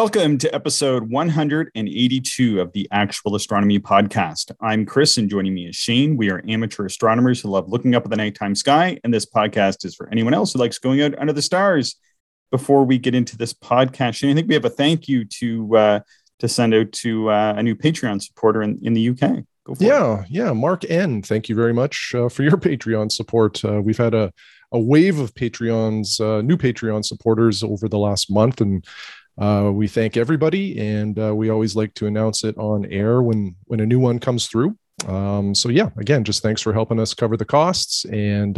Welcome to episode 182 of the Actual Astronomy Podcast. I'm Chris, and joining me is Shane. We are amateur astronomers who love looking up at the nighttime sky, and this podcast is for anyone else who likes going out under the stars. Before we get into this podcast, Shane, I think we have a thank you to send out to a new Patreon supporter in the UK. Go for it. Yeah. Mark N., thank you very much for your Patreon support. We've had a wave of Patreons, new Patreon supporters over the last month, and we thank everybody, and we always like to announce it on air when a new one comes through. So yeah, again, just thanks for helping us cover the costs. And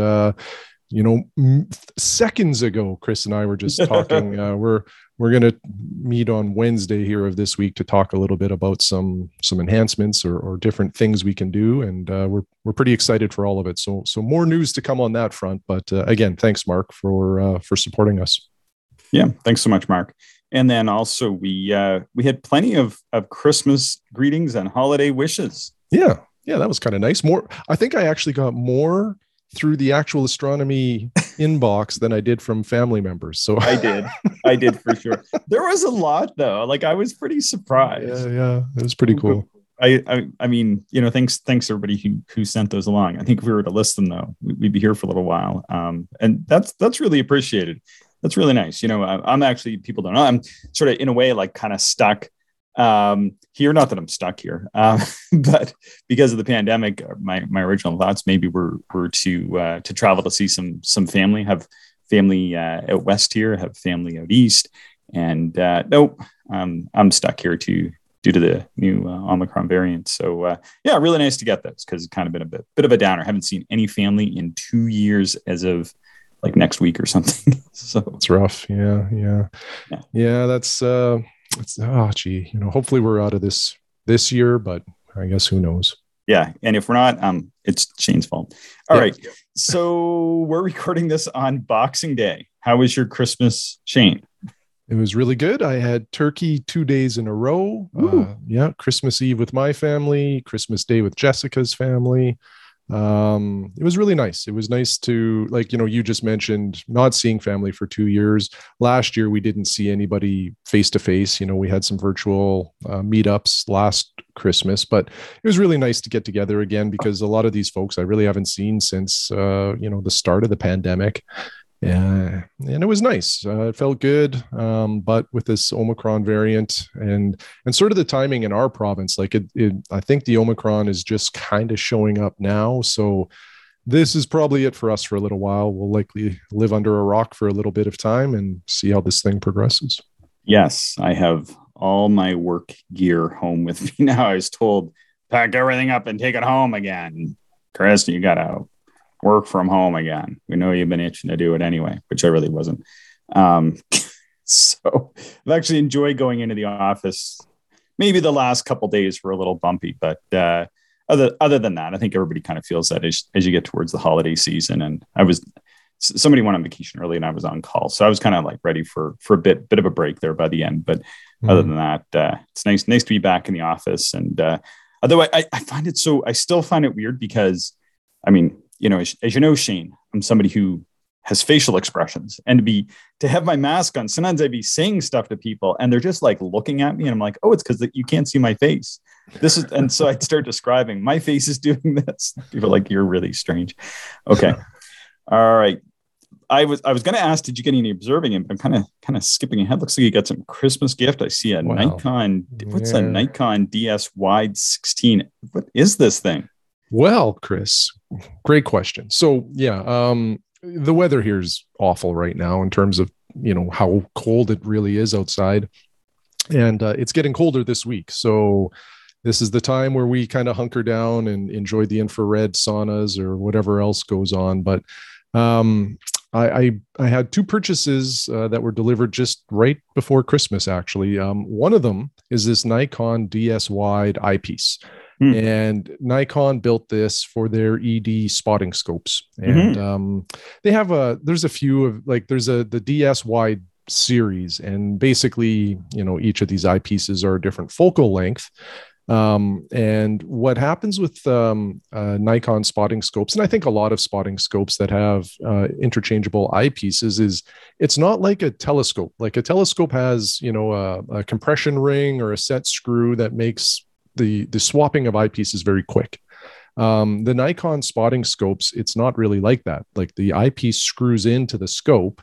seconds ago, Chris and I were just talking. We're going to meet on Wednesday here of this week to talk a little bit about some enhancements or different things we can do, and we're pretty excited for all of it. So more news to come on that front. But again, thanks, Mark, for supporting us. Yeah, thanks so much, Mark. And then also we had plenty of Christmas greetings and holiday wishes. Yeah, that was kind of nice. I think I actually got more through the Actual Astronomy inbox than I did from family members. So I did for sure. There was a lot though. Like I was pretty surprised. Yeah, it was pretty cool. I mean, thanks everybody who sent those along. I think if we were to list them though, we'd be here for a little while, and that's really appreciated. That's really nice. I'm actually, people don't know, I'm sort of in a way like kind of stuck here. Not that I'm stuck here, but because of the pandemic, my original thoughts maybe were to travel to see some family, have family out west here, have family out east, and nope, I'm stuck here too due to the new Omicron variant. So yeah, really nice to get this because it's kind of been a bit of a downer. Haven't seen any family in 2 years as of like next week or something. So it's rough. Yeah. That's hopefully we're out of this year, but I guess who knows? Yeah. And if we're not, it's Shane's fault. All right. So we're recording this on Boxing Day. How was your Christmas, Shane? It was really good. I had turkey 2 days in a row. Christmas Eve with my family, Christmas Day with Jessica's family. It was really nice. It was nice to, you just mentioned not seeing family for 2 years. Last year, we didn't see anybody face to face. We had some virtual meetups last Christmas, but it was really nice to get together again because a lot of these folks I really haven't seen since, the start of the pandemic. Yeah. And it was nice. It felt good. But with this Omicron variant and sort of the timing in our province, I think the Omicron is just kind of showing up now. So this is probably it for us for a little while. We'll likely live under a rock for a little bit of time and see how this thing progresses. Yes. I have all my work gear home with me now. I was told, pack everything up and take it home again. Chris, you got out. Work from home again. We know you've been itching to do it anyway, which I really wasn't. So I've actually enjoyed going into the office. Maybe the last couple of days were a little bumpy, but other than that, I think everybody kind of feels that as you get towards the holiday season. And somebody went on vacation early and I was on call. So I was kind of ready for a bit of a break there by the end. But other than that, it's nice to be back in the office. And although I still find it weird because, I mean, as you know, Shane, I'm somebody who has facial expressions, and to have my mask on, sometimes I'd be saying stuff to people and they're just looking at me and I'm like, oh, it's because you can't see my face. And so I'd start describing my face is doing this. People are like, you're really strange. Okay. All right. I was going to ask, did you get any observing? And I'm kind of skipping ahead. Looks like you got some Christmas gift. I see a Nikon. What's a Nikon DS wide 16? What is this thing? Well, Chris, great question. So yeah, the weather here is awful right now in terms of, how cold it really is outside, and it's getting colder this week. So this is the time where we kind of hunker down and enjoy the infrared saunas or whatever else goes on. But I had two purchases that were delivered just right before Christmas, actually. One of them is this Nikon DS wide eyepiece. And Nikon built this for their ED spotting scopes, and they have the DS wide series, and basically, each of these eyepieces are a different focal length, And what happens with Nikon spotting scopes, and I think a lot of spotting scopes that have interchangeable eyepieces, is it's not like a telescope. Like a telescope has, you know, a compression ring or a set screw that makes the swapping of eyepieces very quick. The Nikon spotting scopes, it's not really like that. Like the eyepiece screws into the scope.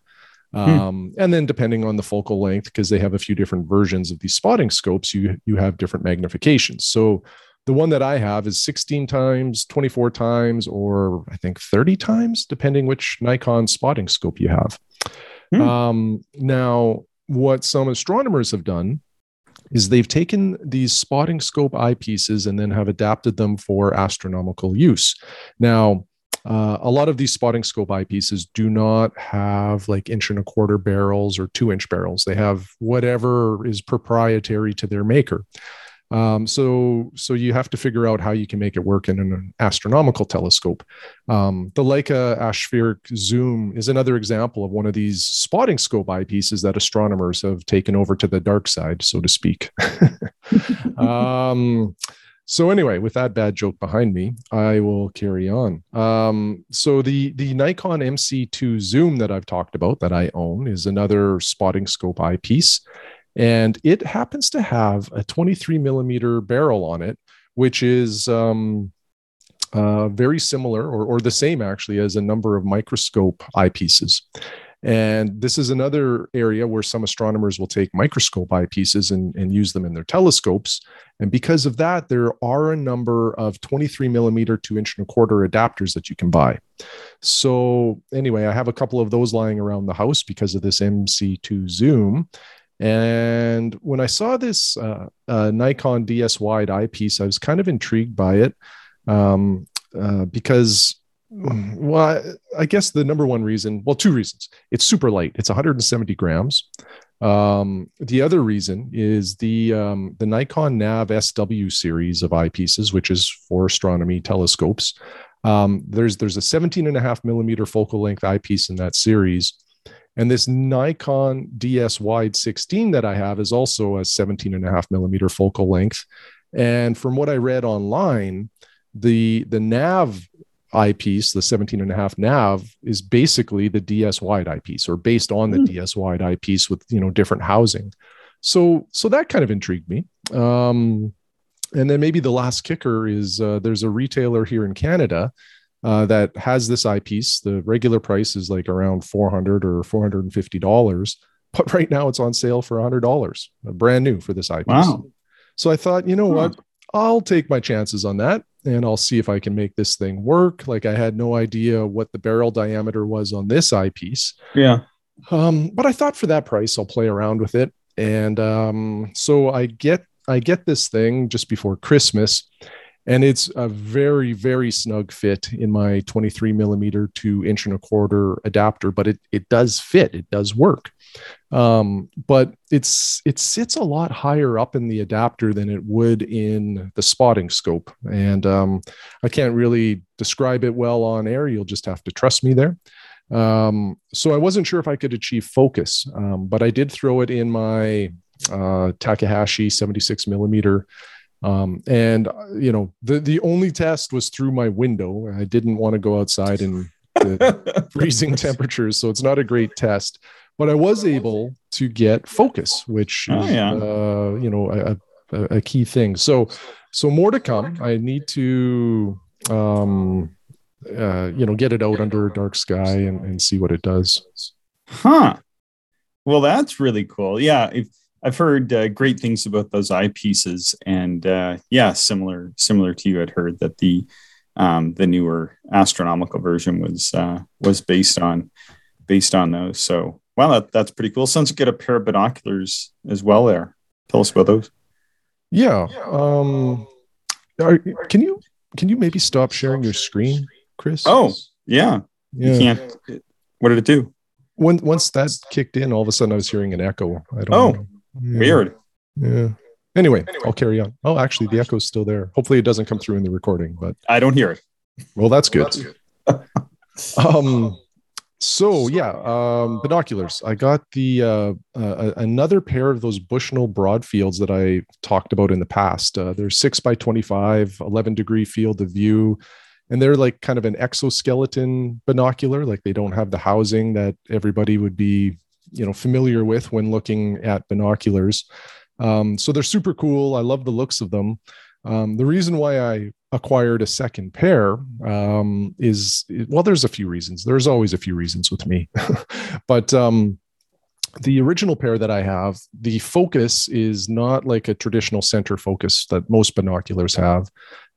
And then depending on the focal length, because they have a few different versions of these spotting scopes, you have different magnifications. So the one that I have is 16 times, 24 times, or I think 30 times, depending which Nikon spotting scope you have. Now, what some astronomers have done is they've taken these spotting scope eyepieces and then have adapted them for astronomical use. Now, a lot of these spotting scope eyepieces do not have like 1.25-inch barrels or 2-inch barrels. They have whatever is proprietary to their maker. So you have to figure out how you can make it work in an astronomical telescope. The Leica Aspheric zoom is another example of one of these spotting scope eyepieces that astronomers have taken over to the dark side, so to speak. So anyway, with that bad joke behind me, I will carry on. So the Nikon MC2 zoom that I've talked about that I own is another spotting scope eyepiece. And it happens to have a 23 millimeter barrel on it, which is very similar or the same actually as a number of microscope eyepieces. And this is another area where some astronomers will take microscope eyepieces and use them in their telescopes. And because of that, there are a number of 23 millimeter, 2.25-inch adapters that you can buy. So anyway, I have a couple of those lying around the house because of this MC2 zoom. And when I saw this Nikon DS wide eyepiece, I was kind of intrigued by it because... Well, I guess the number one reason, well, two reasons. It's super light. It's 170 grams. The other reason is the Nikon Nav SW series of eyepieces, which is for astronomy telescopes. There's a 17.5 millimeter focal length eyepiece in that series. And this Nikon DS wide 16 that I have is also a 17.5 millimeter focal length. And from what I read online, the Nav eyepiece, the 17.5 Nav, is basically the DS wide eyepiece, or based on the DS wide eyepiece with, you know, different housing. So that kind of intrigued me. And then maybe the last kicker is there's a retailer here in Canada that has this eyepiece. The regular price is like around $400 or $450, but right now it's on sale for $100, brand new for this eyepiece. Wow. So I thought, you know what, I'll take my chances on that. And I'll see if I can make this thing work. Like I had no idea what the barrel diameter was on this eyepiece. Yeah. But I thought for that price, I'll play around with it. And so I get this thing just before Christmas, and it's a very, very snug fit in my 23 millimeter 2.25-inch adapter, but it does fit, it does work. But it sits a lot higher up in the adapter than it would in the spotting scope. And I can't really describe it well on air. You'll just have to trust me there. So I wasn't sure if I could achieve focus, but I did throw it in my Takahashi 76 millimeter. And, you know, the only test was through my window. I didn't want to go outside in the freezing temperatures, so it's not a great test. But I was able to get focus, which is, you know, a key thing. So more to come. I need to, you know, get it out under a dark sky and see what it does. Well, that's really cool. Yeah, I've heard great things about those eyepieces, and yeah, similar to you, I'd heard that the newer astronomical version was based on those. So. Wow, that's pretty cool. Sounds like you get a pair of binoculars as well there. Tell us about those. Yeah. Can you maybe stop sharing your screen, Chris? Oh, yeah. You can't. What did it do? Once that kicked in, all of a sudden I was hearing an echo. I don't know. Yeah. Weird. Yeah. Anyway, I'll carry on. Oh, actually, the echo's still there. Hopefully it doesn't come through in the recording, but I don't hear it. Well, that's good. So yeah, binoculars. I got the another pair of those Bushnell Broadfields that I talked about in the past. They're 6x25, 11-degree field of view, and they're like kind of an exoskeleton binocular. Like they don't have the housing that everybody would be, you know, familiar with when looking at binoculars. So they're super cool. I love the looks of them. The reason why I acquired a second pair is, well, there's a few reasons. There's always a few reasons with me. But the original pair that I have, the focus is not like a traditional center focus that most binoculars have.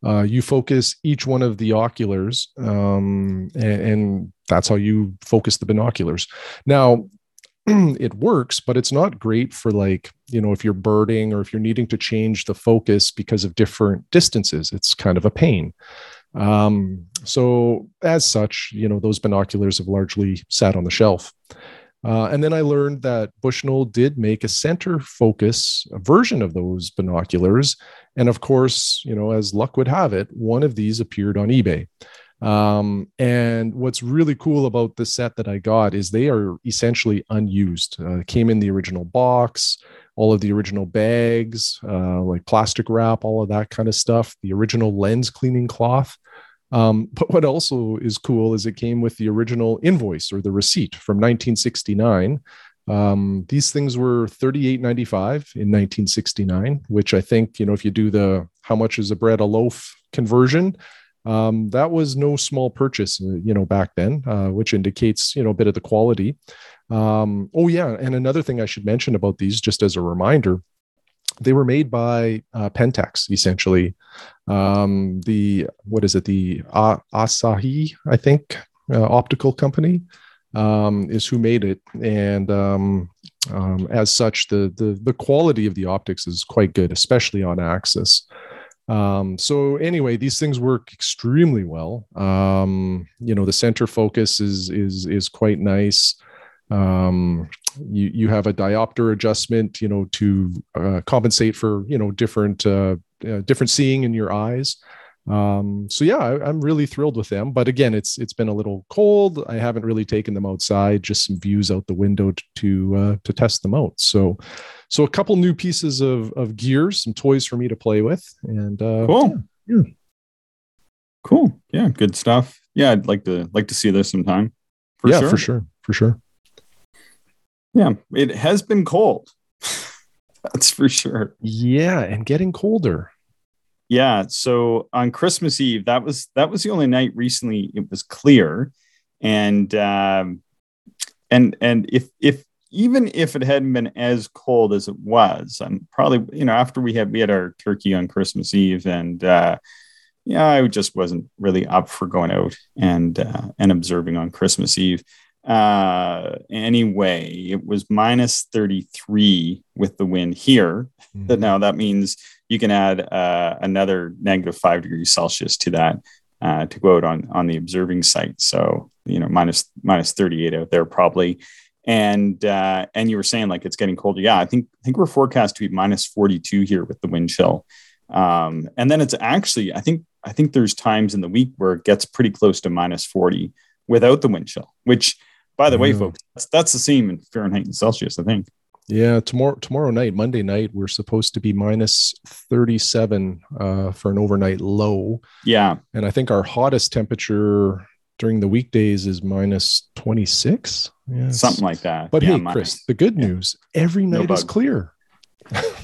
You focus each one of the oculars, and that's how you focus the binoculars. Now, it works, but it's not great for, like, you know, if you're birding or if you're needing to change the focus because of different distances, it's kind of a pain. So as such, you know, those binoculars have largely sat on the shelf. And then I learned that Bushnell did make a center focus version of those binoculars. And of course, you know, as luck would have it, one of these appeared on eBay. And what's really cool about the set that I got is they are essentially unused. Came in the original box, all of the original bags, like plastic wrap, all of that kind of stuff, the original lens cleaning cloth. But what also is cool is it came with the original invoice or the receipt from 1969. These things were $38.95 in 1969, which I think, you know, if you do the how much is a bread a loaf conversion, that was no small purchase, you know, back then, which indicates, you know, a bit of the quality. Oh yeah. And another thing I should mention about these, just as a reminder, they were made by Pentax, essentially. The Asahi, I think, optical company is who made it. And as such, the quality of the optics is quite good, especially on axis. So anyway, these things work extremely well. You know, the center focus is quite nice. You have a diopter adjustment, you know, to compensate for, you know, different seeing in your eyes. So yeah, I'm really thrilled with them. But again, it's been a little cold. I haven't really taken them outside, just some views out the window to test them out. So a couple new pieces of gear, some toys for me to play with, and cool. Yeah. Cool. Yeah, good stuff. Yeah, I'd like to see this sometime. For sure. Yeah, it has been cold. That's for sure. Yeah, and getting colder. Yeah, so on Christmas Eve, that was the only night recently it was clear, and if it hadn't been as cold as it was, I'm probably, you know, after we had our turkey on Christmas Eve, and yeah, I just wasn't really up for going out and observing on Christmas Eve. Anyway, it was minus 33 with the wind here. Mm-hmm. Now that means you can add another negative -5 degrees Celsius to that to go out on the observing site. So, you know, minus 38 out there probably. And you were saying, like, it's getting colder. Yeah, I think we're forecast to be minus 42 here with the wind chill. And then it's actually, I think there's times in the week where it gets pretty close to minus 40 without the wind chill, which, by the way, folks, that's the same in Fahrenheit and Celsius, I think. Yeah. Tomorrow night, Monday night, we're supposed to be minus 37 for an overnight low. Yeah. And I think our hottest temperature during the weekdays is minus 26. Yes. Something like that. But yeah, hey, Chris, the good news, every night is clear.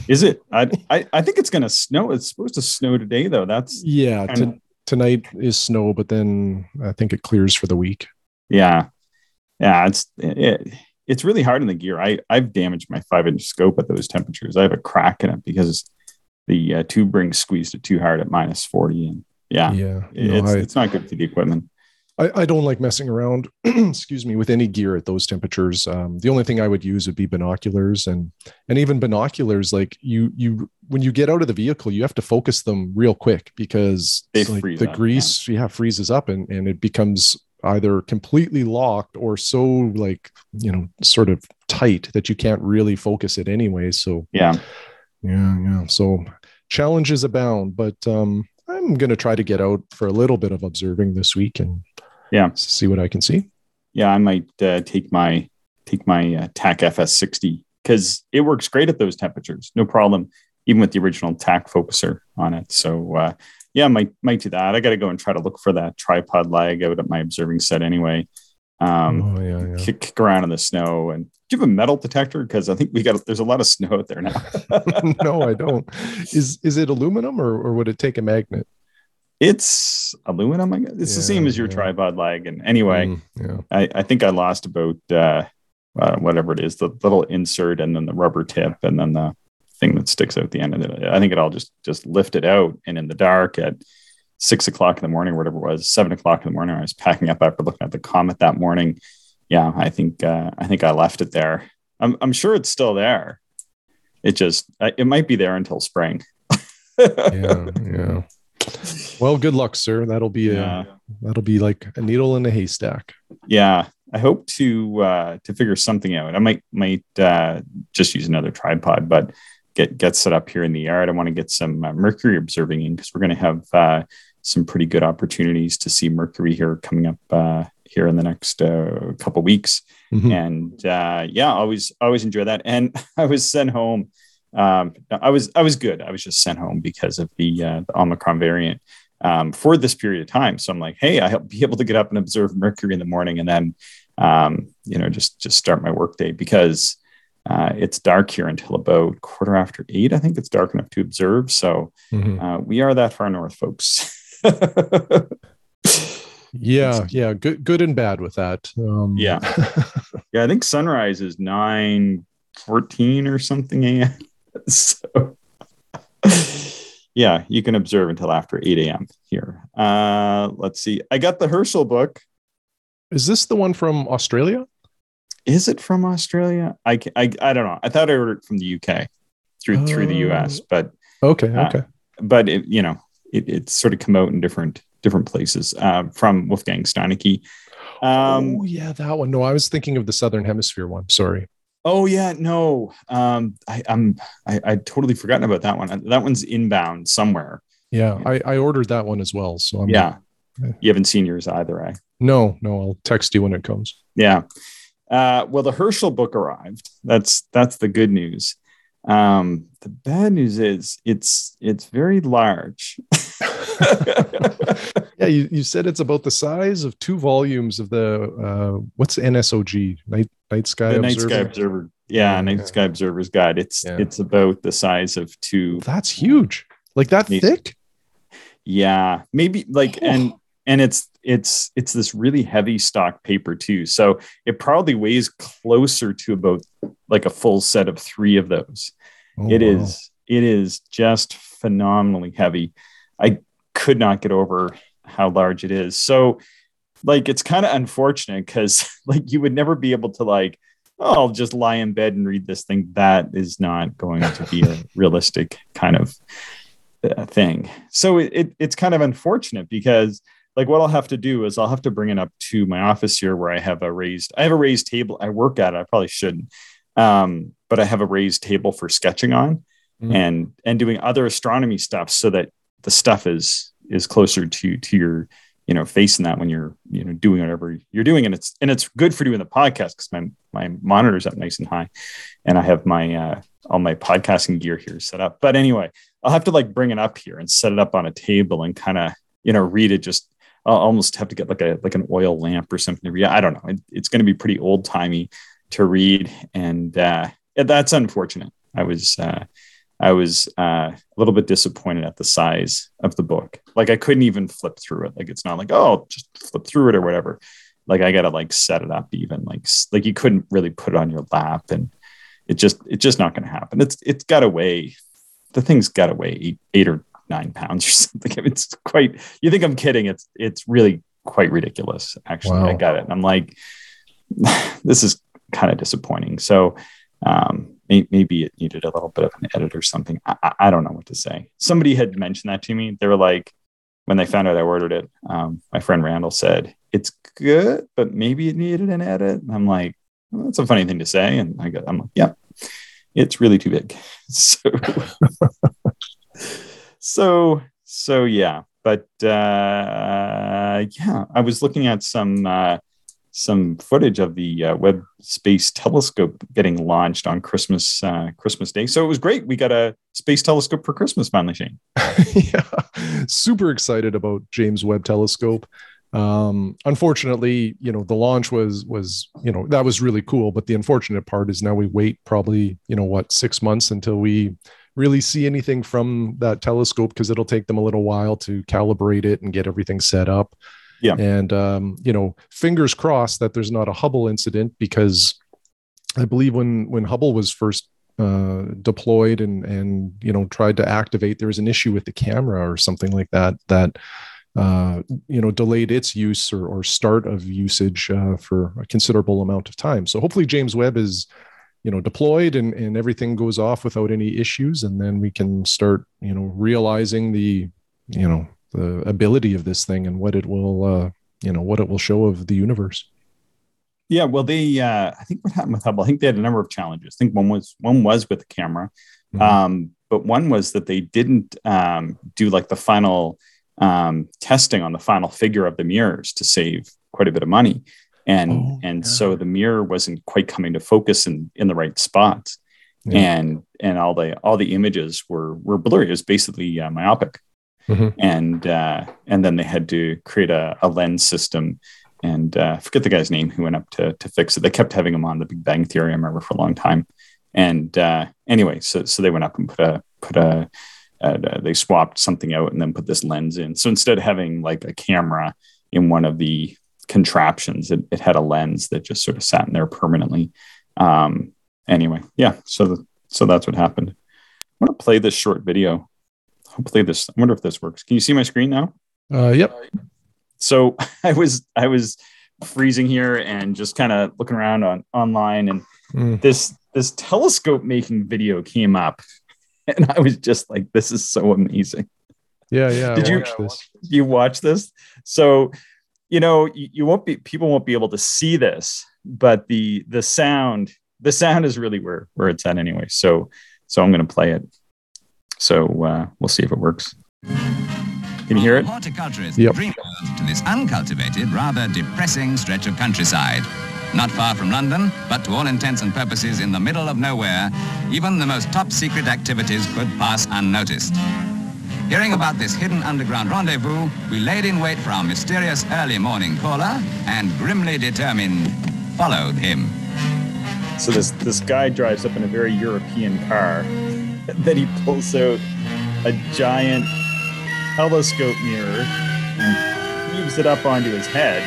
Is it? I think it's going to snow. It's supposed to snow today, though. That's tonight is snow, but then I think it clears for the week. Yeah. Yeah. It's really hard in the gear. I've damaged my 5-inch scope at those temperatures. I have a crack in it because the tube ring squeezed it too hard at minus 40. And yeah. It's not good for the equipment. I don't like messing around, excuse me, with any gear at those temperatures. The only thing I would use would be binoculars, and even binoculars, like you when you get out of the vehicle, you have to focus them real quick because they freeze up, the grease freezes up and it becomes either completely locked or so, like, you know, sort of tight that you can't really focus it anyway. So yeah. So challenges abound, but I'm going to try to get out for a little bit of observing this week and see what I can see. yeah, I might take my TAC FS60 because it works great at those temperatures. No problem, even with the original TAC focuser on it. So yeah, might do that. I got to go and try to look for that tripod lag out at my observing set anyway. Kick around in the snow. And do you have a metal detector? Because I think there's a lot of snow out there now. No, I don't. Is it aluminum or would it take a magnet? It's aluminum, I guess. It's the same as your tripod lag. And anyway, I think I lost about whatever it is, the little insert and then the rubber tip and then the thing that sticks out the end of it. I think it all just lifted out. And in the dark at 6 o'clock in the morning, whatever it was, 7 o'clock in the morning, I was packing up after looking at the comet that morning. Yeah, I think I left it there. I'm sure it's still there. It might be there until spring. Yeah. Well, good luck, sir. That'll be that'll be like a needle in a haystack. Yeah, I hope to figure something out. I might just use another tripod, but get set up here in the yard. I want to get some Mercury observing in because we're going to have some pretty good opportunities to see Mercury here coming up here in the next couple weeks. Mm-hmm. And always enjoy that. And I was sent home. I was good. I was just sent home because of the Omicron variant for this period of time. So I'm like, hey, I'll be able to get up and observe Mercury in the morning and then, just start my workday because it's dark here until about 8:15. I think it's dark enough to observe. So we are that far north, folks. Yeah. Good and bad with that. Yeah. I think sunrise is 9:14 or something a.m. So yeah, you can observe until after 8 a.m. here. Let's see. I got the Herschel book. Is this the one from Australia? Is it from Australia? I don't know. I thought I ordered it from the UK through the US, but okay. But it, it's sort of come out in different places from Wolfgang Steineke. That one. No, I was thinking of the Southern Hemisphere one. Sorry. Oh yeah, no. I'd totally forgotten about that one. That one's inbound somewhere. Yeah, I ordered that one as well. So you haven't seen yours either, eh? No. I'll text you when it comes. Yeah. Well, the Herschel book arrived. That's the good news. The bad news is it's very large. Yeah, you said it's about the size of 2 volumes of the what's NSOG night sky the observer? Night sky observer. Yeah, night sky observer's guide. It's about the size of 2. That's huge. Like that thick. Yeah, maybe like and it's this really heavy stock paper too. So it probably weighs closer to about like a full set of 3 of those. Oh, it is just phenomenally heavy. I could not get over how large it is. So like, it's kind of unfortunate because like you would never be able to like, oh, I'll just lie in bed and read this thing. That is not going to be a realistic kind of thing. So it's kind of unfortunate because like what I'll have to do is I'll have to bring it up to my office here where I have a raised table. I work at it. I probably shouldn't. But I have a raised table for sketching on and doing other astronomy stuff so that the stuff is closer to your, facing that when you're, doing whatever you're doing. And it's good for doing the podcast because my monitor's up nice and high and I have my, all my podcasting gear here set up. But anyway, I'll have to like bring it up here and set it up on a table and kind of, read it. Just, I'll almost have to get like an oil lamp or something to read. I don't know. It's going to be pretty old timey to read. And, that's unfortunate. I was a little bit disappointed at the size of the book. Like I couldn't even flip through it. Like it's not like, oh, just flip through it or whatever. Like I got to like set it up even like you couldn't really put it on your lap and it's just not going to happen. It's got to weigh, the thing's got to weigh 8 or 9 pounds or something. I mean, it's quite, you think I'm kidding. It's really quite ridiculous. Actually, wow. I got it. And I'm like, this is kind of disappointing. So, maybe it needed a little bit of an edit or something. I don't know what to say. Somebody had mentioned that to me. They were like, when they found out I ordered it, my friend Randall said, it's good, but maybe it needed an edit. And I'm like, well, that's a funny thing to say. And I'm like, yeah, it's really too big. So, so yeah. But yeah, I was looking at some some footage of the Webb Space Telescope getting launched on Christmas Day. So it was great. We got a space telescope for Christmas finally, Shane. Yeah, super excited about James Webb Telescope. Unfortunately, you know, the launch was, you know, that was really cool. But the unfortunate part is now we wait probably, 6 months until we really see anything from that telescope, because it'll take them a little while to calibrate it and get everything set up. Yeah. And, fingers crossed that there's not a Hubble incident, because I believe when Hubble was first deployed and tried to activate, there was an issue with the camera or something like that, that delayed its use or start of usage for a considerable amount of time. So hopefully James Webb is, deployed and everything goes off without any issues. And then we can start, realizing the ability of this thing and what it will show of the universe. Yeah. Well, I think what happened with Hubble, I think they had a number of challenges. I think one was with the camera. Mm-hmm. But one was that they didn't do like the final testing on the final figure of the mirrors to save quite a bit of money. So the mirror wasn't quite coming to focus in the right spots. Yeah. And all the images were blurry. It was basically myopic. Mm-hmm. And then they had to create a lens system, and I forget the guy's name who went up to fix it. They kept having him on the Big Bang Theory, I remember, for a long time. And anyway, so they went up and put they swapped something out and then put this lens in. So instead of having like a camera in one of the contraptions, it had a lens that just sort of sat in there permanently. Anyway, yeah. So that's what happened. I'm going to play this short video. Hopefully this, I wonder if this works. Can you see my screen now? Yep. So I was freezing here and just kind of looking around online, and this telescope making video came up, and I was just like, this is so amazing. Yeah. Did you watch this? So, people won't be able to see this, but the sound is really where it's at anyway. So I'm going to play it. So we'll see if it works. Can you hear it? Horticulturists dream to this uncultivated, rather depressing stretch of countryside. Not far from London, but to all intents and purposes in the middle of nowhere, even the most top-secret activities could pass unnoticed. Hearing about this hidden underground rendezvous, we laid in wait for our mysterious early morning caller and grimly determined followed him. So this guy drives up in a very European car. Then he pulls out a giant telescope mirror and heaves it up onto his head.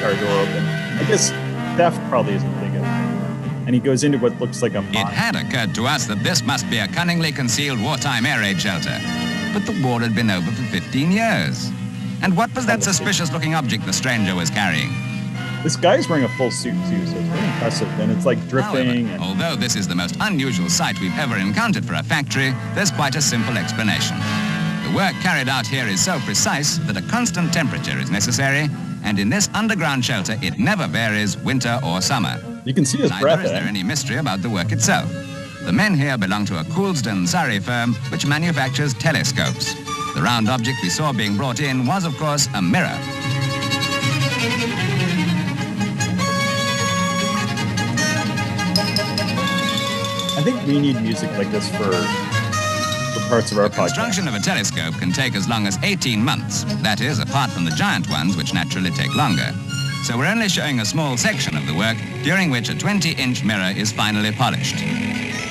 Car door open. I guess theft probably isn't big enough. And he goes into what looks like a mine. It had occurred to us that this must be a cunningly concealed wartime air raid shelter. But the war had been over for 15 years. And what was that suspicious-looking object the stranger was carrying? This guy's wearing a full suit, too, so it's very impressive. And it's like dripping. However, although this is the most unusual sight we've ever encountered for a factory, there's quite a simple explanation. The work carried out here is so precise that a constant temperature is necessary, and in this underground shelter, it never varies winter or summer. You can see his breath. Neither is there any mystery about the work itself. The men here belong to a Coolsden, Surrey firm, which manufactures telescopes. The round object we saw being brought in was, of course, a mirror. I think we need music like this for parts of our podcast. The construction of a telescope can take as long as 18 months. That is, apart from the giant ones, which naturally take longer. So we're only showing a small section of the work, during which a 20-inch mirror is finally polished.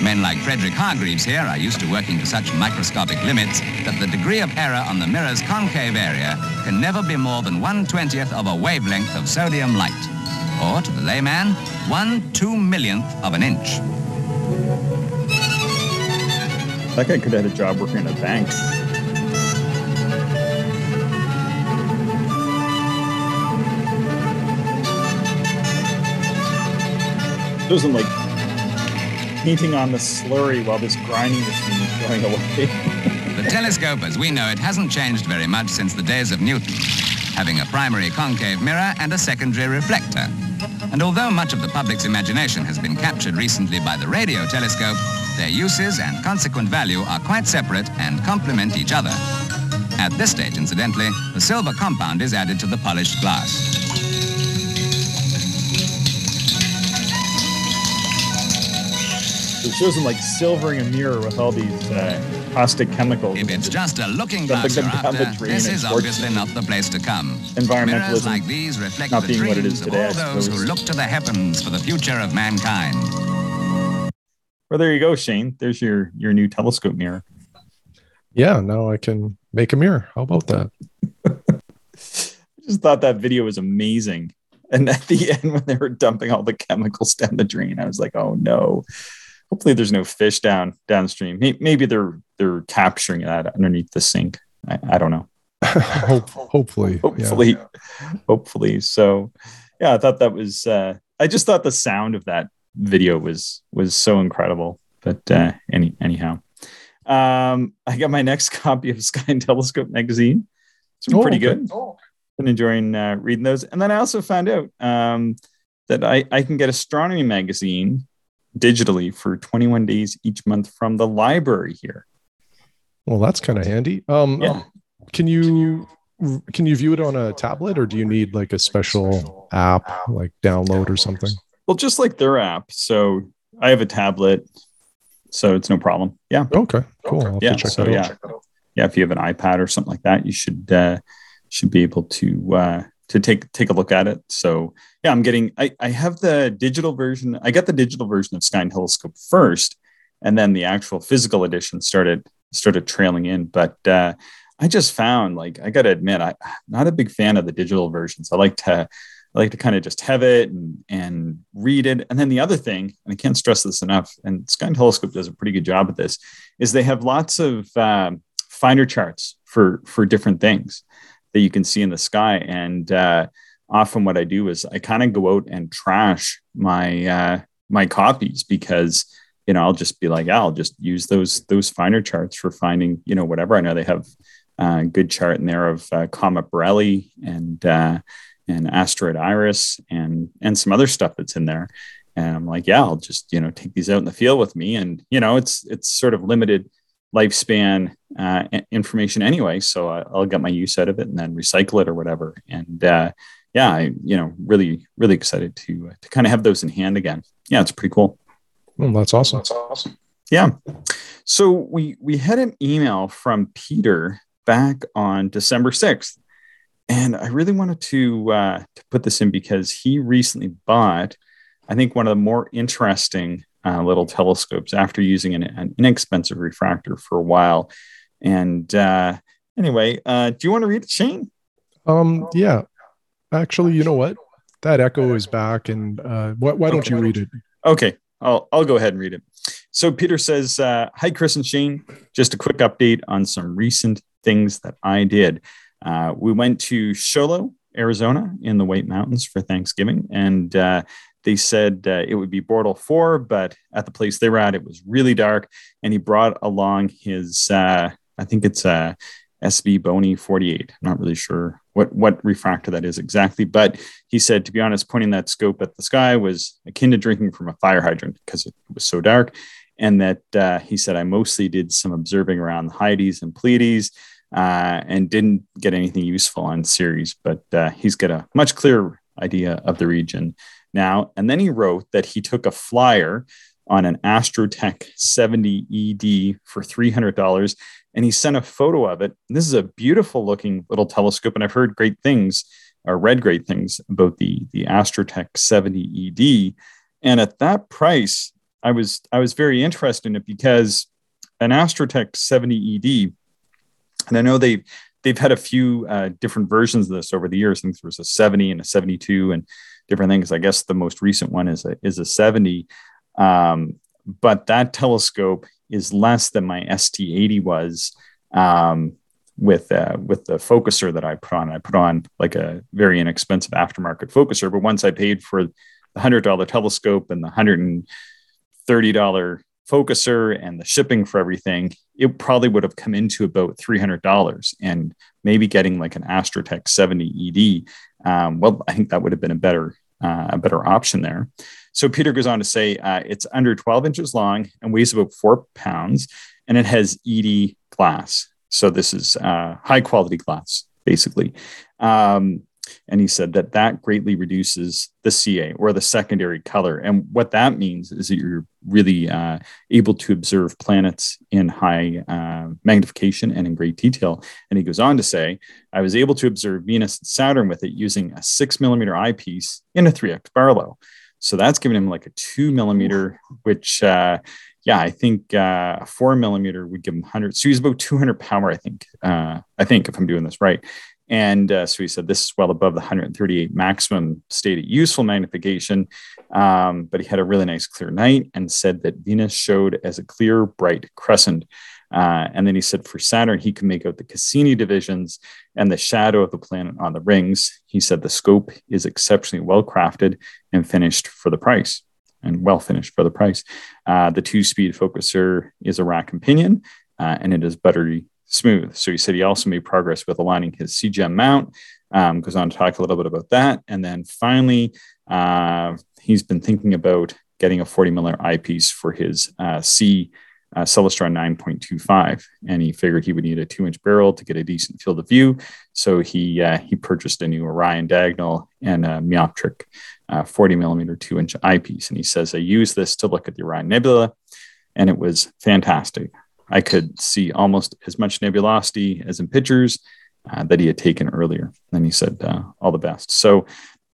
Men like Frederick Hargreaves here are used to working to such microscopic limits that the degree of error on the mirror's concave area can never be more than 1/20th of a wavelength of sodium light. Or, to the layman, 1/2 millionth of an inch. That guy could have had a job working in a bank. There's some like painting on the slurry while this grinding machine is going away. The telescope, as we know it, hasn't changed very much since the days of Newton, having a primary concave mirror and a secondary reflector. And although much of the public's imagination has been captured recently by the radio telescope, their uses and consequent value are quite separate and complement each other. At this stage, incidentally, the silver compound is added to the polished glass. It shows them like silvering a mirror with all these caustic chemicals. If it's just a looking glass you're after, this is obviously not the place to come. Environmentalism like these reflect not the being what it is today, I suppose. Those who look to the heavens for the future of mankind. Well, there you go, Shane. There's your new telescope mirror. Yeah, now I can make a mirror. How about that? I just thought that video was amazing. And at the end, when they were dumping all the chemicals down the drain, I was like, oh, no. Hopefully there's no fish downstream. Maybe they're capturing that underneath the sink. I don't know. Hopefully. Yeah. Hopefully. So, yeah, I thought that was I just thought the sound of that video was so incredible. But anyhow, I got my next copy of Sky and Telescope magazine. It's been pretty good. Oh. Been enjoying reading those. And then I also found out that I can get Astronomy Magazine digitally for 21 days each month from the library here. Well, that's kind of handy. Yeah. Can you view it on a tablet, or do you need like a special app, like download or something? Well, just like their app. So I have a tablet, so it's no problem. Yeah. Okay, cool. I'll have to check that out. Yeah, if you have an iPad or something like that, you should be able to take a look at it. So yeah, I have the digital version. I got the digital version of Sky and Telescope first, and then the actual physical edition started trailing in. But I just found, like, I got to admit, I'm not a big fan of the digital versions. I like to kind of just have it and read it. And then the other thing, and I can't stress this enough, and Sky and Telescope does a pretty good job at this, is they have lots of finder charts for different things that you can see in the sky. And often what I do is I kind of go out and trash my my copies, because, you know, I'll just be like, I'll just use those finder charts for finding, you know, whatever. I know they have a good chart in there of Comet Borelli and asteroid Iris and some other stuff that's in there. And I'm like, yeah, I'll just, you know, take these out in the field with me. And, you know, it's sort of limited lifespan information anyway, so I'll get my use out of it and then recycle it or whatever. And I, you know, really, really excited to kind of have those in hand again. Yeah, it's pretty cool. Well, that's awesome. Yeah. So we had an email from Peter back on December 6th, and I really wanted to put this in because he recently bought, I think, one of the more interesting little telescopes after using an inexpensive refractor for a while. And anyway, do you want to read it, Shane? Yeah. Actually, you know what? That echo is back, and why don't you read it? Okay, I'll go ahead and read it. So Peter says, hi, Chris and Shane. Just a quick update on some recent things that I did. We went to Sholo, Arizona, in the White Mountains for Thanksgiving, and they said it would be Bortle 4, but at the place they were at, it was really dark. And he brought along his, I think it's a SV Boney 48. I'm not really sure what refractor that is exactly. But he said, to be honest, pointing that scope at the sky was akin to drinking from a fire hydrant because it was so dark. And that he said, I mostly did some observing around the Hyades and Pleiades and didn't get anything useful on Ceres. But he's got a much clearer idea of the region now. And then he wrote that he took a flyer on an AstroTech 70ED for $300, and he sent a photo of it. And this is a beautiful looking little telescope, and I've heard great things, or read great things about the AstroTech 70ED. And at that price, I was very interested in it, because an AstroTech 70ED, and I know they've had a few different versions of this over the years. I think there was a 70 and a 72 and different things. I guess the most recent one is a 70. But that telescope is less than my ST80 was with the focuser that I put on. I put on like a very inexpensive aftermarket focuser. But once I paid for the $100 telescope and the $130 focuser and the shipping for everything, it probably would have come into about $300, and maybe getting like an AstroTech 70ED. I think that would have been a better option there. So Peter goes on to say it's under 12 inches long and weighs about 4 pounds, and it has ED glass. So this is high quality glass, basically. And he said that that greatly reduces the CA, or the secondary color. And what that means is that you're really able to observe planets in high magnification and in great detail. And he goes on to say, I was able to observe Venus and Saturn with it using a 6mm eyepiece in a 3x Barlow. So that's giving him like a 2mm, which, I think a 4mm would give him 100. So he's about 200 power, I think if I'm doing this right. And so he said, this is well above the 138 maximum state at useful magnification. But he had a really nice clear night and said that Venus showed as a clear, bright crescent. And then he said for Saturn, he can make out the Cassini divisions and the shadow of the planet on the rings. He said the scope is exceptionally well crafted and finished for the price. The 2-speed focuser is a rack and pinion, and it is buttery smooth. So he said he also made progress with aligning his CGM mount, goes on to talk a little bit about that. And then finally, he's been thinking about getting a 40mm eyepiece for his Celestron 9.25, and he figured he would need a 2-inch barrel to get a decent field of view. So he purchased a new Orion diagonal and a meoptric 40mm 2-inch eyepiece. And he says, I used this to look at the Orion Nebula, and it was fantastic. I could see almost as much nebulosity as in pictures that he had taken earlier. And he said, all the best. So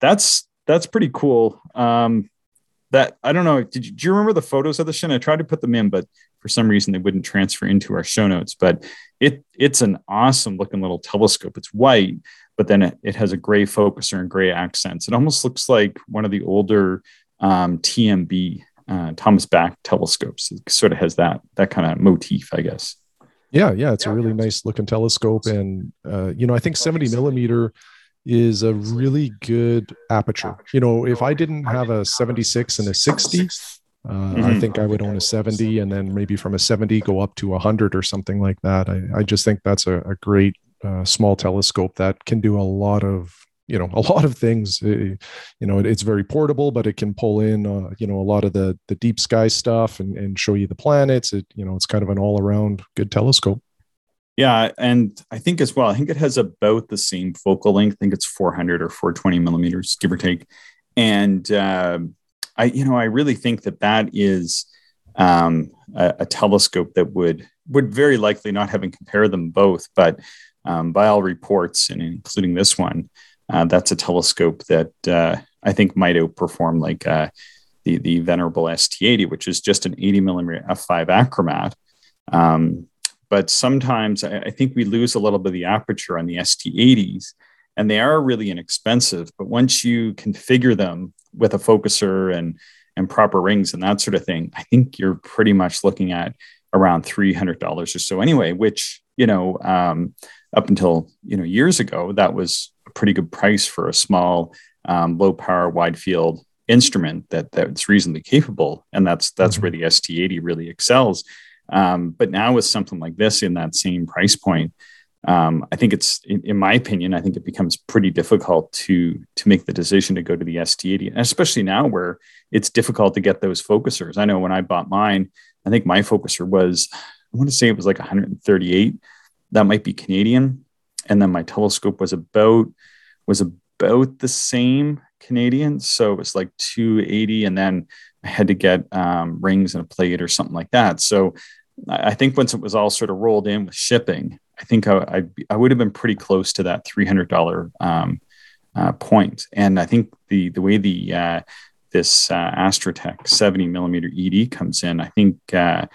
that's pretty cool. That, I don't know. Do you remember the photos of the shin? I tried to put them in, but for some reason they wouldn't transfer into our show notes, but it's an awesome looking little telescope. It's white, but then it has a gray focuser and gray accents. It almost looks like one of the older TMB Thomas Back telescopes. It sort of has that kind of motif, I guess. Yeah. It's a really nice looking telescope. And, I think 70mm is a really good aperture. If I didn't have a 76 and a 60, I think I would own a 70, and then maybe from a 70 go up to 100 or something like that. I just think that's a great small telescope that can do a lot of things. It's very portable, but it can pull in, a lot of the deep sky stuff and show you the planets. It's kind of an all around good telescope. Yeah. And I think it has about the same focal length. I think it's 400 or 420mm, give or take. And I really think that is a telescope that would very likely, not having compared them both, but by all reports and including this one, that's a telescope that I think might outperform like the venerable ST80, which is just an 80mm f5 achromat. But sometimes I think we lose a little bit of the aperture on the ST80s, and they are really inexpensive. But once you configure them with a focuser and proper rings and that sort of thing, I think you're pretty much looking at around $300 or so anyway, which, up until, years ago, that was a pretty good price for a small, low power wide field instrument that's reasonably capable. And that's where the ST80 really excels. But now with something like this in that same price point, I think in my opinion, it becomes pretty difficult to make the decision to go to the ST80, and especially now where it's difficult to get those focusers. I know when I bought mine, I think my focuser was, I want to say it was like 138. That might be Canadian. And then my telescope was about the same Canadian. So it was like 280. And then I had to get rings and a plate or something like that. So I think once it was all sort of rolled in with shipping, I think I would have been pretty close to that $300 point. And I think the way this AstroTech 70mm ED comes in, I think it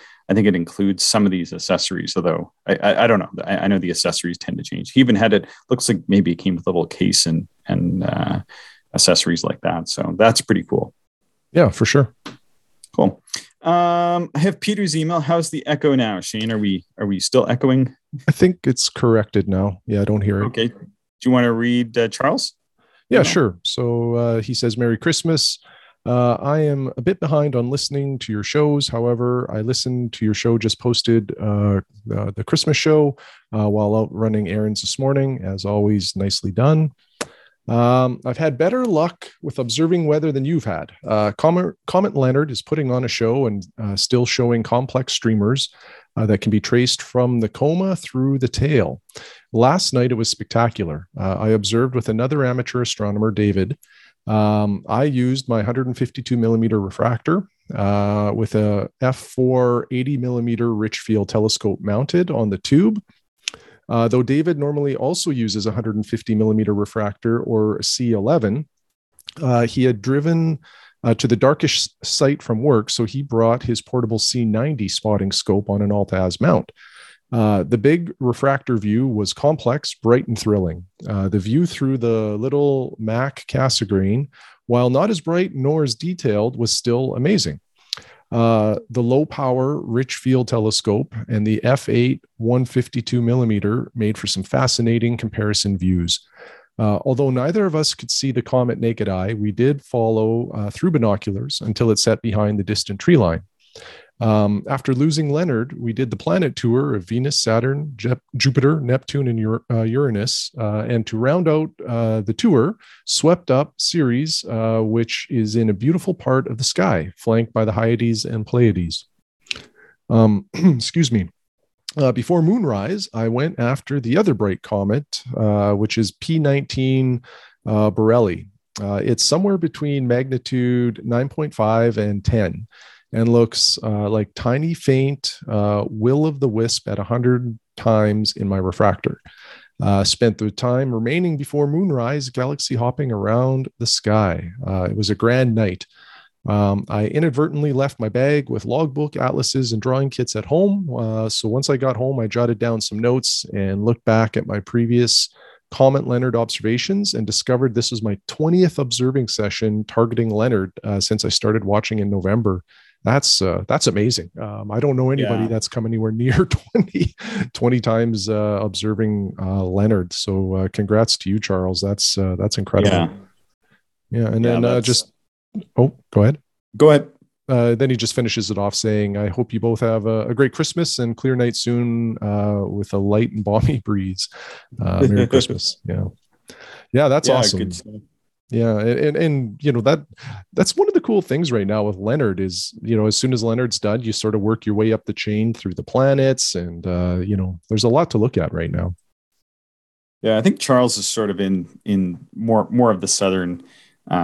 includes some of these accessories, although I don't know. I know the accessories tend to change. He even had it, looks like maybe it came with a little case and accessories like that. So that's pretty cool. Yeah, for sure. Cool. I have Peter's email. How's the echo now, Shane? Are we still echoing? I think it's corrected now. Yeah, I don't hear it. Okay. Do you want to read Charles? Yeah, sure. So he says, Merry Christmas. I am a bit behind on listening to your shows. However, I listened to your show just posted, the Christmas show, while out running errands this morning. As always, nicely done. I've had better luck with observing weather than you've had. Comet Leonard is putting on a show and still showing complex streamers. that can be traced from the coma through the tail. Last night, it was spectacular. I observed with another amateur astronomer, David. I used my 152 millimeter refractor with a f4 80 millimeter rich field telescope mounted on the tube. Though David normally also uses a 150 millimeter refractor or C11, he had driven to the darkish site from work, so he brought his portable C90 spotting scope on an Altaz mount. The big refractor view was complex, bright, and thrilling. The view through the little Mac Cassegrain, while not as bright nor as detailed, was still amazing. The low-power rich field telescope and the f8 152 millimeter made for some fascinating comparison views. Although neither of us could see the comet naked eye, we did follow through binoculars until it set behind the distant tree line. After losing Leonard, we did the planet tour of Venus, Saturn, Jupiter, Neptune, and Uranus. And to round out the tour, swept up Ceres, which is in a beautiful part of the sky, flanked by the Hyades and Pleiades. Excuse me. Before moonrise, I went after the other bright comet, which is P19 Borelli. It's somewhere between magnitude 9.5 and 10. And looks like tiny, faint, will-o'-the-wisp at 100 times in my refractor. Spent the time remaining before moonrise, galaxy hopping around the sky. It was a grand night. I inadvertently left my bag with logbook, atlases, and drawing kits at home. So once I got home, I jotted down some notes and looked back at my previous Comet Leonard observations and discovered this was my 20th observing session targeting Leonard since I started watching in November. That's amazing. I don't know anybody that's come anywhere near 20 times observing Leonard. So congrats to you, Charles. That's incredible. Yeah. And then go ahead. Then he just finishes it off saying, I hope you both have a great Christmas and clear night soon with a light and balmy breeze. Merry Christmas. Yeah. That's awesome. Good stuff. Yeah. And you know, that's one of the cool things right now with Leonard is, you know, as soon as Leonard's done, you sort of work your way up the chain through the planets and, you know, there's a lot to look at right now. Yeah. I think Charles is sort of in more of the southern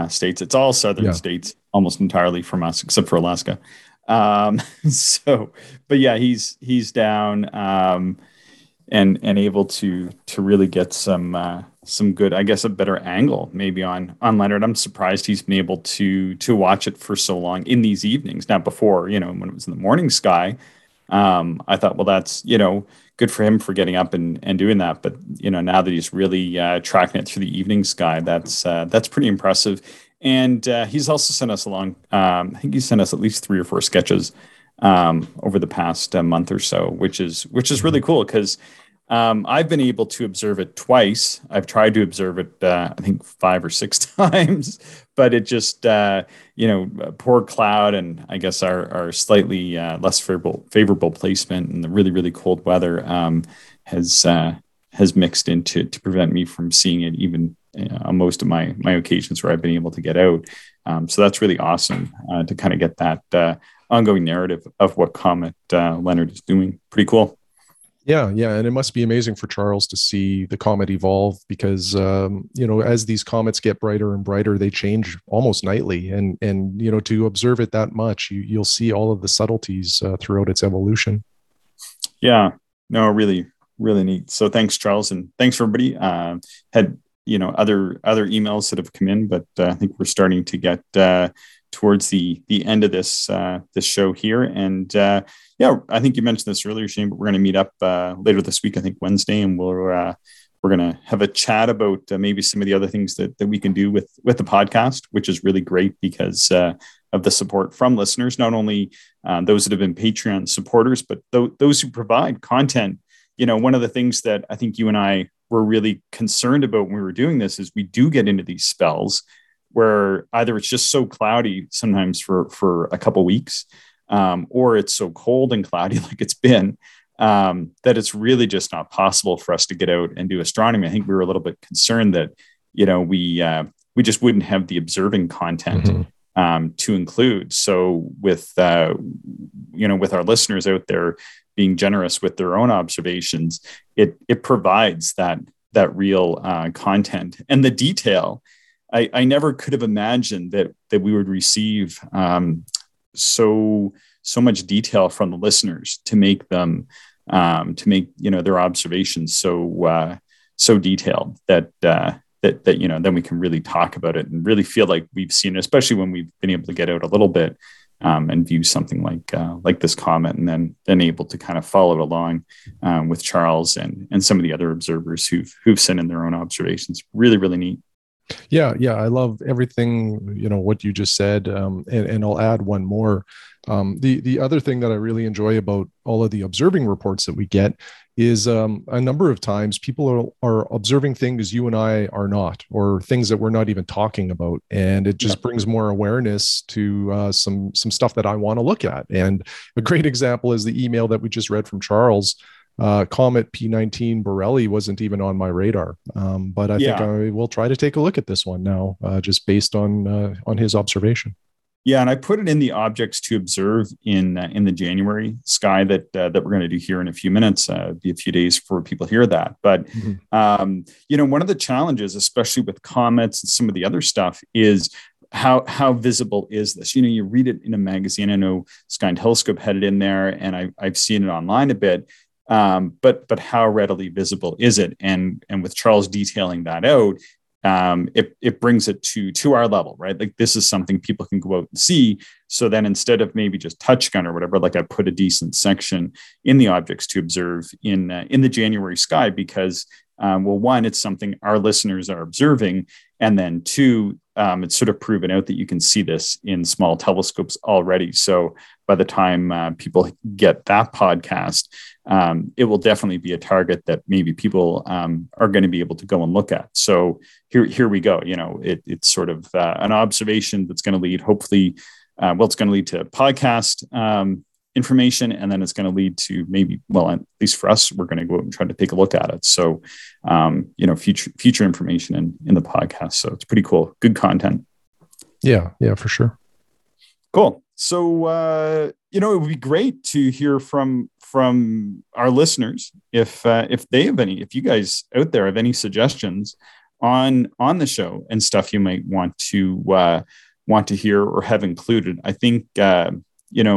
states. It's all southern states almost entirely from us, except for Alaska. But yeah, he's down and able to really get some good, I guess, a better angle maybe on Leonard. I'm surprised he's been able to watch it for so long in these evenings. Now before, you know, when it was in the morning sky, I thought, well, that's, you know, good for him for getting up and doing that. But, you know, now that he's really tracking it through the evening sky, that's pretty impressive. And he's also sent us along, I think he sent us at least 3 or 4 sketches over the past month or so, which is really cool because I've been able to observe it twice. I've tried to observe it, I think 5 or 6 times, but it just, you know, poor cloud and I guess our slightly less favorable placement and the really, really cold weather has mixed into to prevent me from seeing it even on most of my occasions where I've been able to get out. So that's really awesome to kind of get that ongoing narrative of what Comet Leonard is doing. Pretty cool. Yeah. And it must be amazing for Charles to see the comet evolve because, you know, as these comets get brighter and brighter, they change almost nightly. And you know, to observe it that much, you'll see all of the subtleties throughout its evolution. Yeah, no, really, really neat. So thanks, Charles. And thanks, everybody. Had, you know, other emails that have come in, but I think we're starting to get towards the end of this show here. And yeah, I think you mentioned this earlier, Shane, but we're going to meet up later this week, I think Wednesday, and we're going to have a chat about maybe some of the other things that we can do with the podcast, which is really great because of the support from listeners, not only those that have been Patreon supporters, but those who provide content. You know, one of the things that I think you and I were really concerned about when we were doing this is we do get into these spells where either it's just so cloudy sometimes for a couple weeks, or it's so cold and cloudy like it's been, that it's really just not possible for us to get out and do astronomy. I think we were a little bit concerned that, you know, we just wouldn't have the observing content to include. So with our listeners out there being generous with their own observations, it provides that real content and the detail. I never could have imagined that we would receive so much detail from the listeners to make them their observations so detailed that then we can really talk about it and really feel like we've seen it, especially when we've been able to get out a little bit and view something like this comet, and then able to kind of follow it along with Charles and some of the other observers who've sent in their own observations. Really, really neat. Yeah. I love everything, what you just said. And I'll add one more. The other thing that I really enjoy about all of the observing reports that we get is a number of times people are observing things you and I are not, or things that we're not even talking about. And it just brings more awareness to some stuff that I want to look at. And a great example is the email that we just read from Charles. Comet P19 Borelli wasn't even on my radar, but I think I will try to take a look at this one now, just based on his observation. Yeah, and I put it in the objects to observe in the January Sky that we're going to do here in a few minutes, be a few days before people hear that. But one of the challenges, especially with comets and some of the other stuff, is how visible is this? You read it in a magazine. I know Sky and Telescope had it in there, and I've seen it online a bit. But how readily visible is it? And with Charles detailing that out, it brings it to our level, right? Like, this is something people can go out and see. So then, instead of maybe just TouchScreen or whatever, like, I put a decent section in the objects to observe in the January Sky, because one, it's something our listeners are observing, and then two, it's sort of proven out that you can see this in small telescopes already. So by the time people get that podcast, it will definitely be a target that maybe people are going to be able to go and look at. So here we go. It's sort of an observation that's going to lead, hopefully, it's going to lead to podcast information, and then it's going to lead to maybe, at least for us, we're going to go out and try to take a look at it. So, future information in the podcast. So it's pretty cool. Good content. Yeah, for sure. Cool. So, it would be great to hear from our listeners if they have any, if you guys out there have any suggestions on the show and stuff you might want to hear or have included. I think,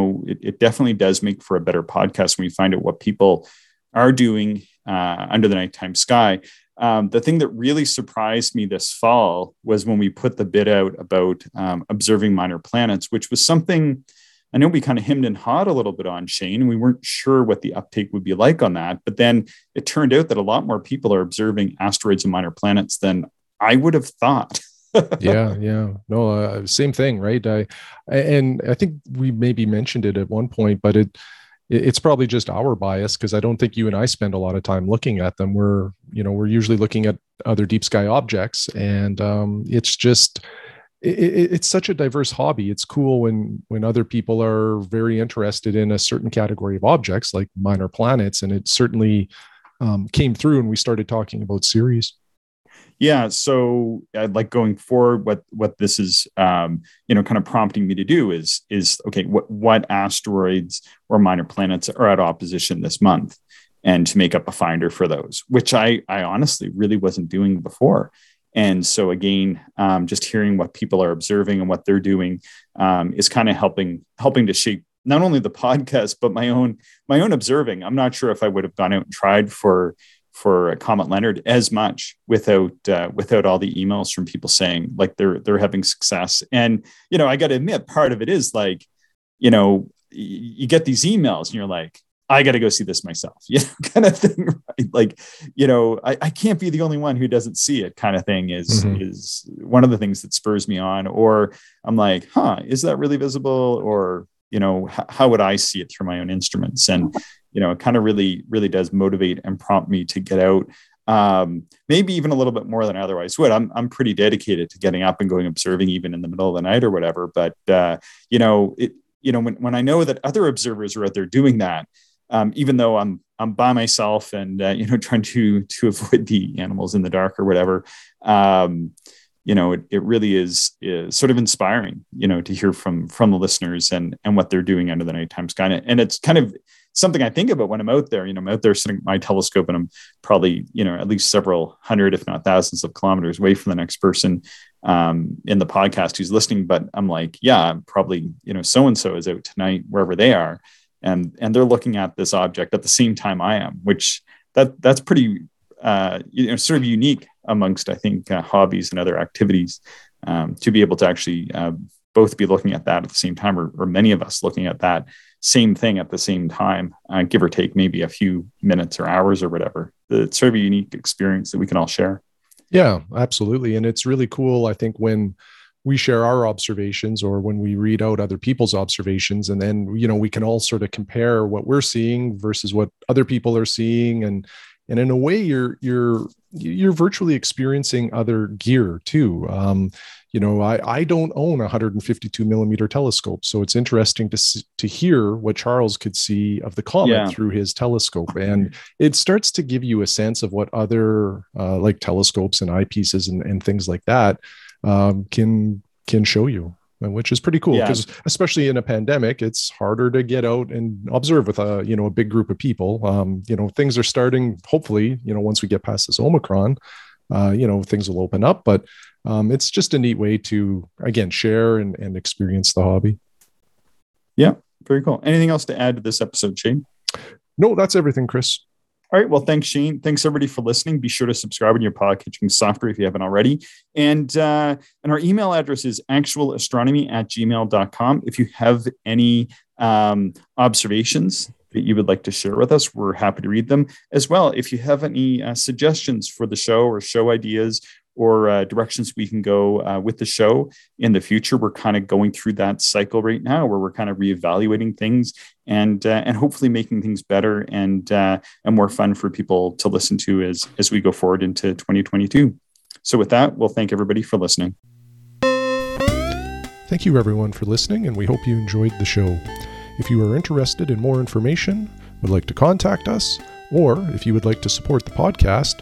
it definitely does make for a better podcast when you find out what people are doing under the nighttime sky. The thing that really surprised me this fall was when we put the bit out about observing minor planets, which was something I know we kind of hemmed and hawed a little bit on, Shane, and we weren't sure what the uptake would be like on that. But then it turned out that a lot more people are observing asteroids and minor planets than I would have thought. Yeah. No, same thing, right? I think we maybe mentioned it at one point, but it's probably just our bias, because I don't think you and I spend a lot of time looking at them. We're usually looking at other deep sky objects, and it's such a diverse hobby. It's cool when other people are very interested in a certain category of objects, like minor planets, and it certainly came through when we started talking about Ceres. Yeah. So going forward, what this is, kind of prompting me to do is okay, what asteroids or minor planets are at opposition this month, and to make up a finder for those, which I honestly really wasn't doing before. And so again, just hearing what people are observing and what they're doing is kind of helping to shape not only the podcast, but my own observing. I'm not sure if I would have gone out and tried for Comet Leonard as much without all the emails from people saying like they're having success. And, I got to admit, part of it is like, you get these emails and you're like, I got to go see this myself, kind of thing. Right? Like, I can't be the only one who doesn't see it, kind of thing is one of the things that spurs me on, or I'm like, is that really visible? Or, how would I see it through my own instruments? And, it kind of really, really does motivate and prompt me to get out, maybe even a little bit more than I otherwise would. I'm pretty dedicated to getting up and going observing, even in the middle of the night or whatever. But when I know that other observers are out there doing that, even though I'm by myself and trying to avoid the animals in the dark or whatever, you know, it really is sort of inspiring, you know, to hear from the listeners and what they're doing under the nighttime sky. And it's kind of something I think about when I'm out there. You know, I'm out there sitting at my telescope and I'm probably, you know, at least several hundred, if not thousands of kilometers away from the next person in the podcast who's listening. But I'm like, yeah, I'm probably, you know, so-and-so is out tonight, wherever they are. And they're looking at this object at the same time I am, which that's pretty, you know, sort of unique amongst, I think, hobbies and other activities, to be able to actually both be looking at that at the same time, or many of us looking at that same thing at the same time, give or take maybe a few minutes or hours or whatever. It's sort of a unique experience that we can all share. Yeah, absolutely. And it's really cool, I think, when we share our observations or when we read out other people's observations, and then, you know, we can all sort of compare what we're seeing versus what other people are seeing. And in a way, you're virtually experiencing other gear too. You know, I don't own a 152 millimeter telescope, so it's interesting to hear what Charles could see of the comet through his telescope, and it starts to give you a sense of what other like telescopes and eyepieces and things like that can show you, which is pretty cool because especially in a pandemic, it's harder to get out and observe with a, you know, a big group of people. You know, things are starting, hopefully, you know, once we get past this Omicron, you know, things will open up, but it's just a neat way to, again, share and experience the hobby. Yeah. Very cool. Anything else to add to this episode, Shane? No, that's everything, Chris. All right. Well, thanks, Shane. Thanks, everybody, for listening. Be sure to subscribe in your podcatching software if you haven't already. And our email address is actualastronomy@gmail.com. If you have any observations that you would like to share with us, we're happy to read them. As well, if you have any suggestions for the show or show ideas or directions we can go with the show in the future. We're kind of going through that cycle right now where we're kind of reevaluating things and hopefully making things better and more fun for people to listen to as we go forward into 2022. So with that, we'll thank everybody for listening. Thank you, everyone, for listening, and we hope you enjoyed the show. If you are interested in more information, would like to contact us, or if you would like to support the podcast,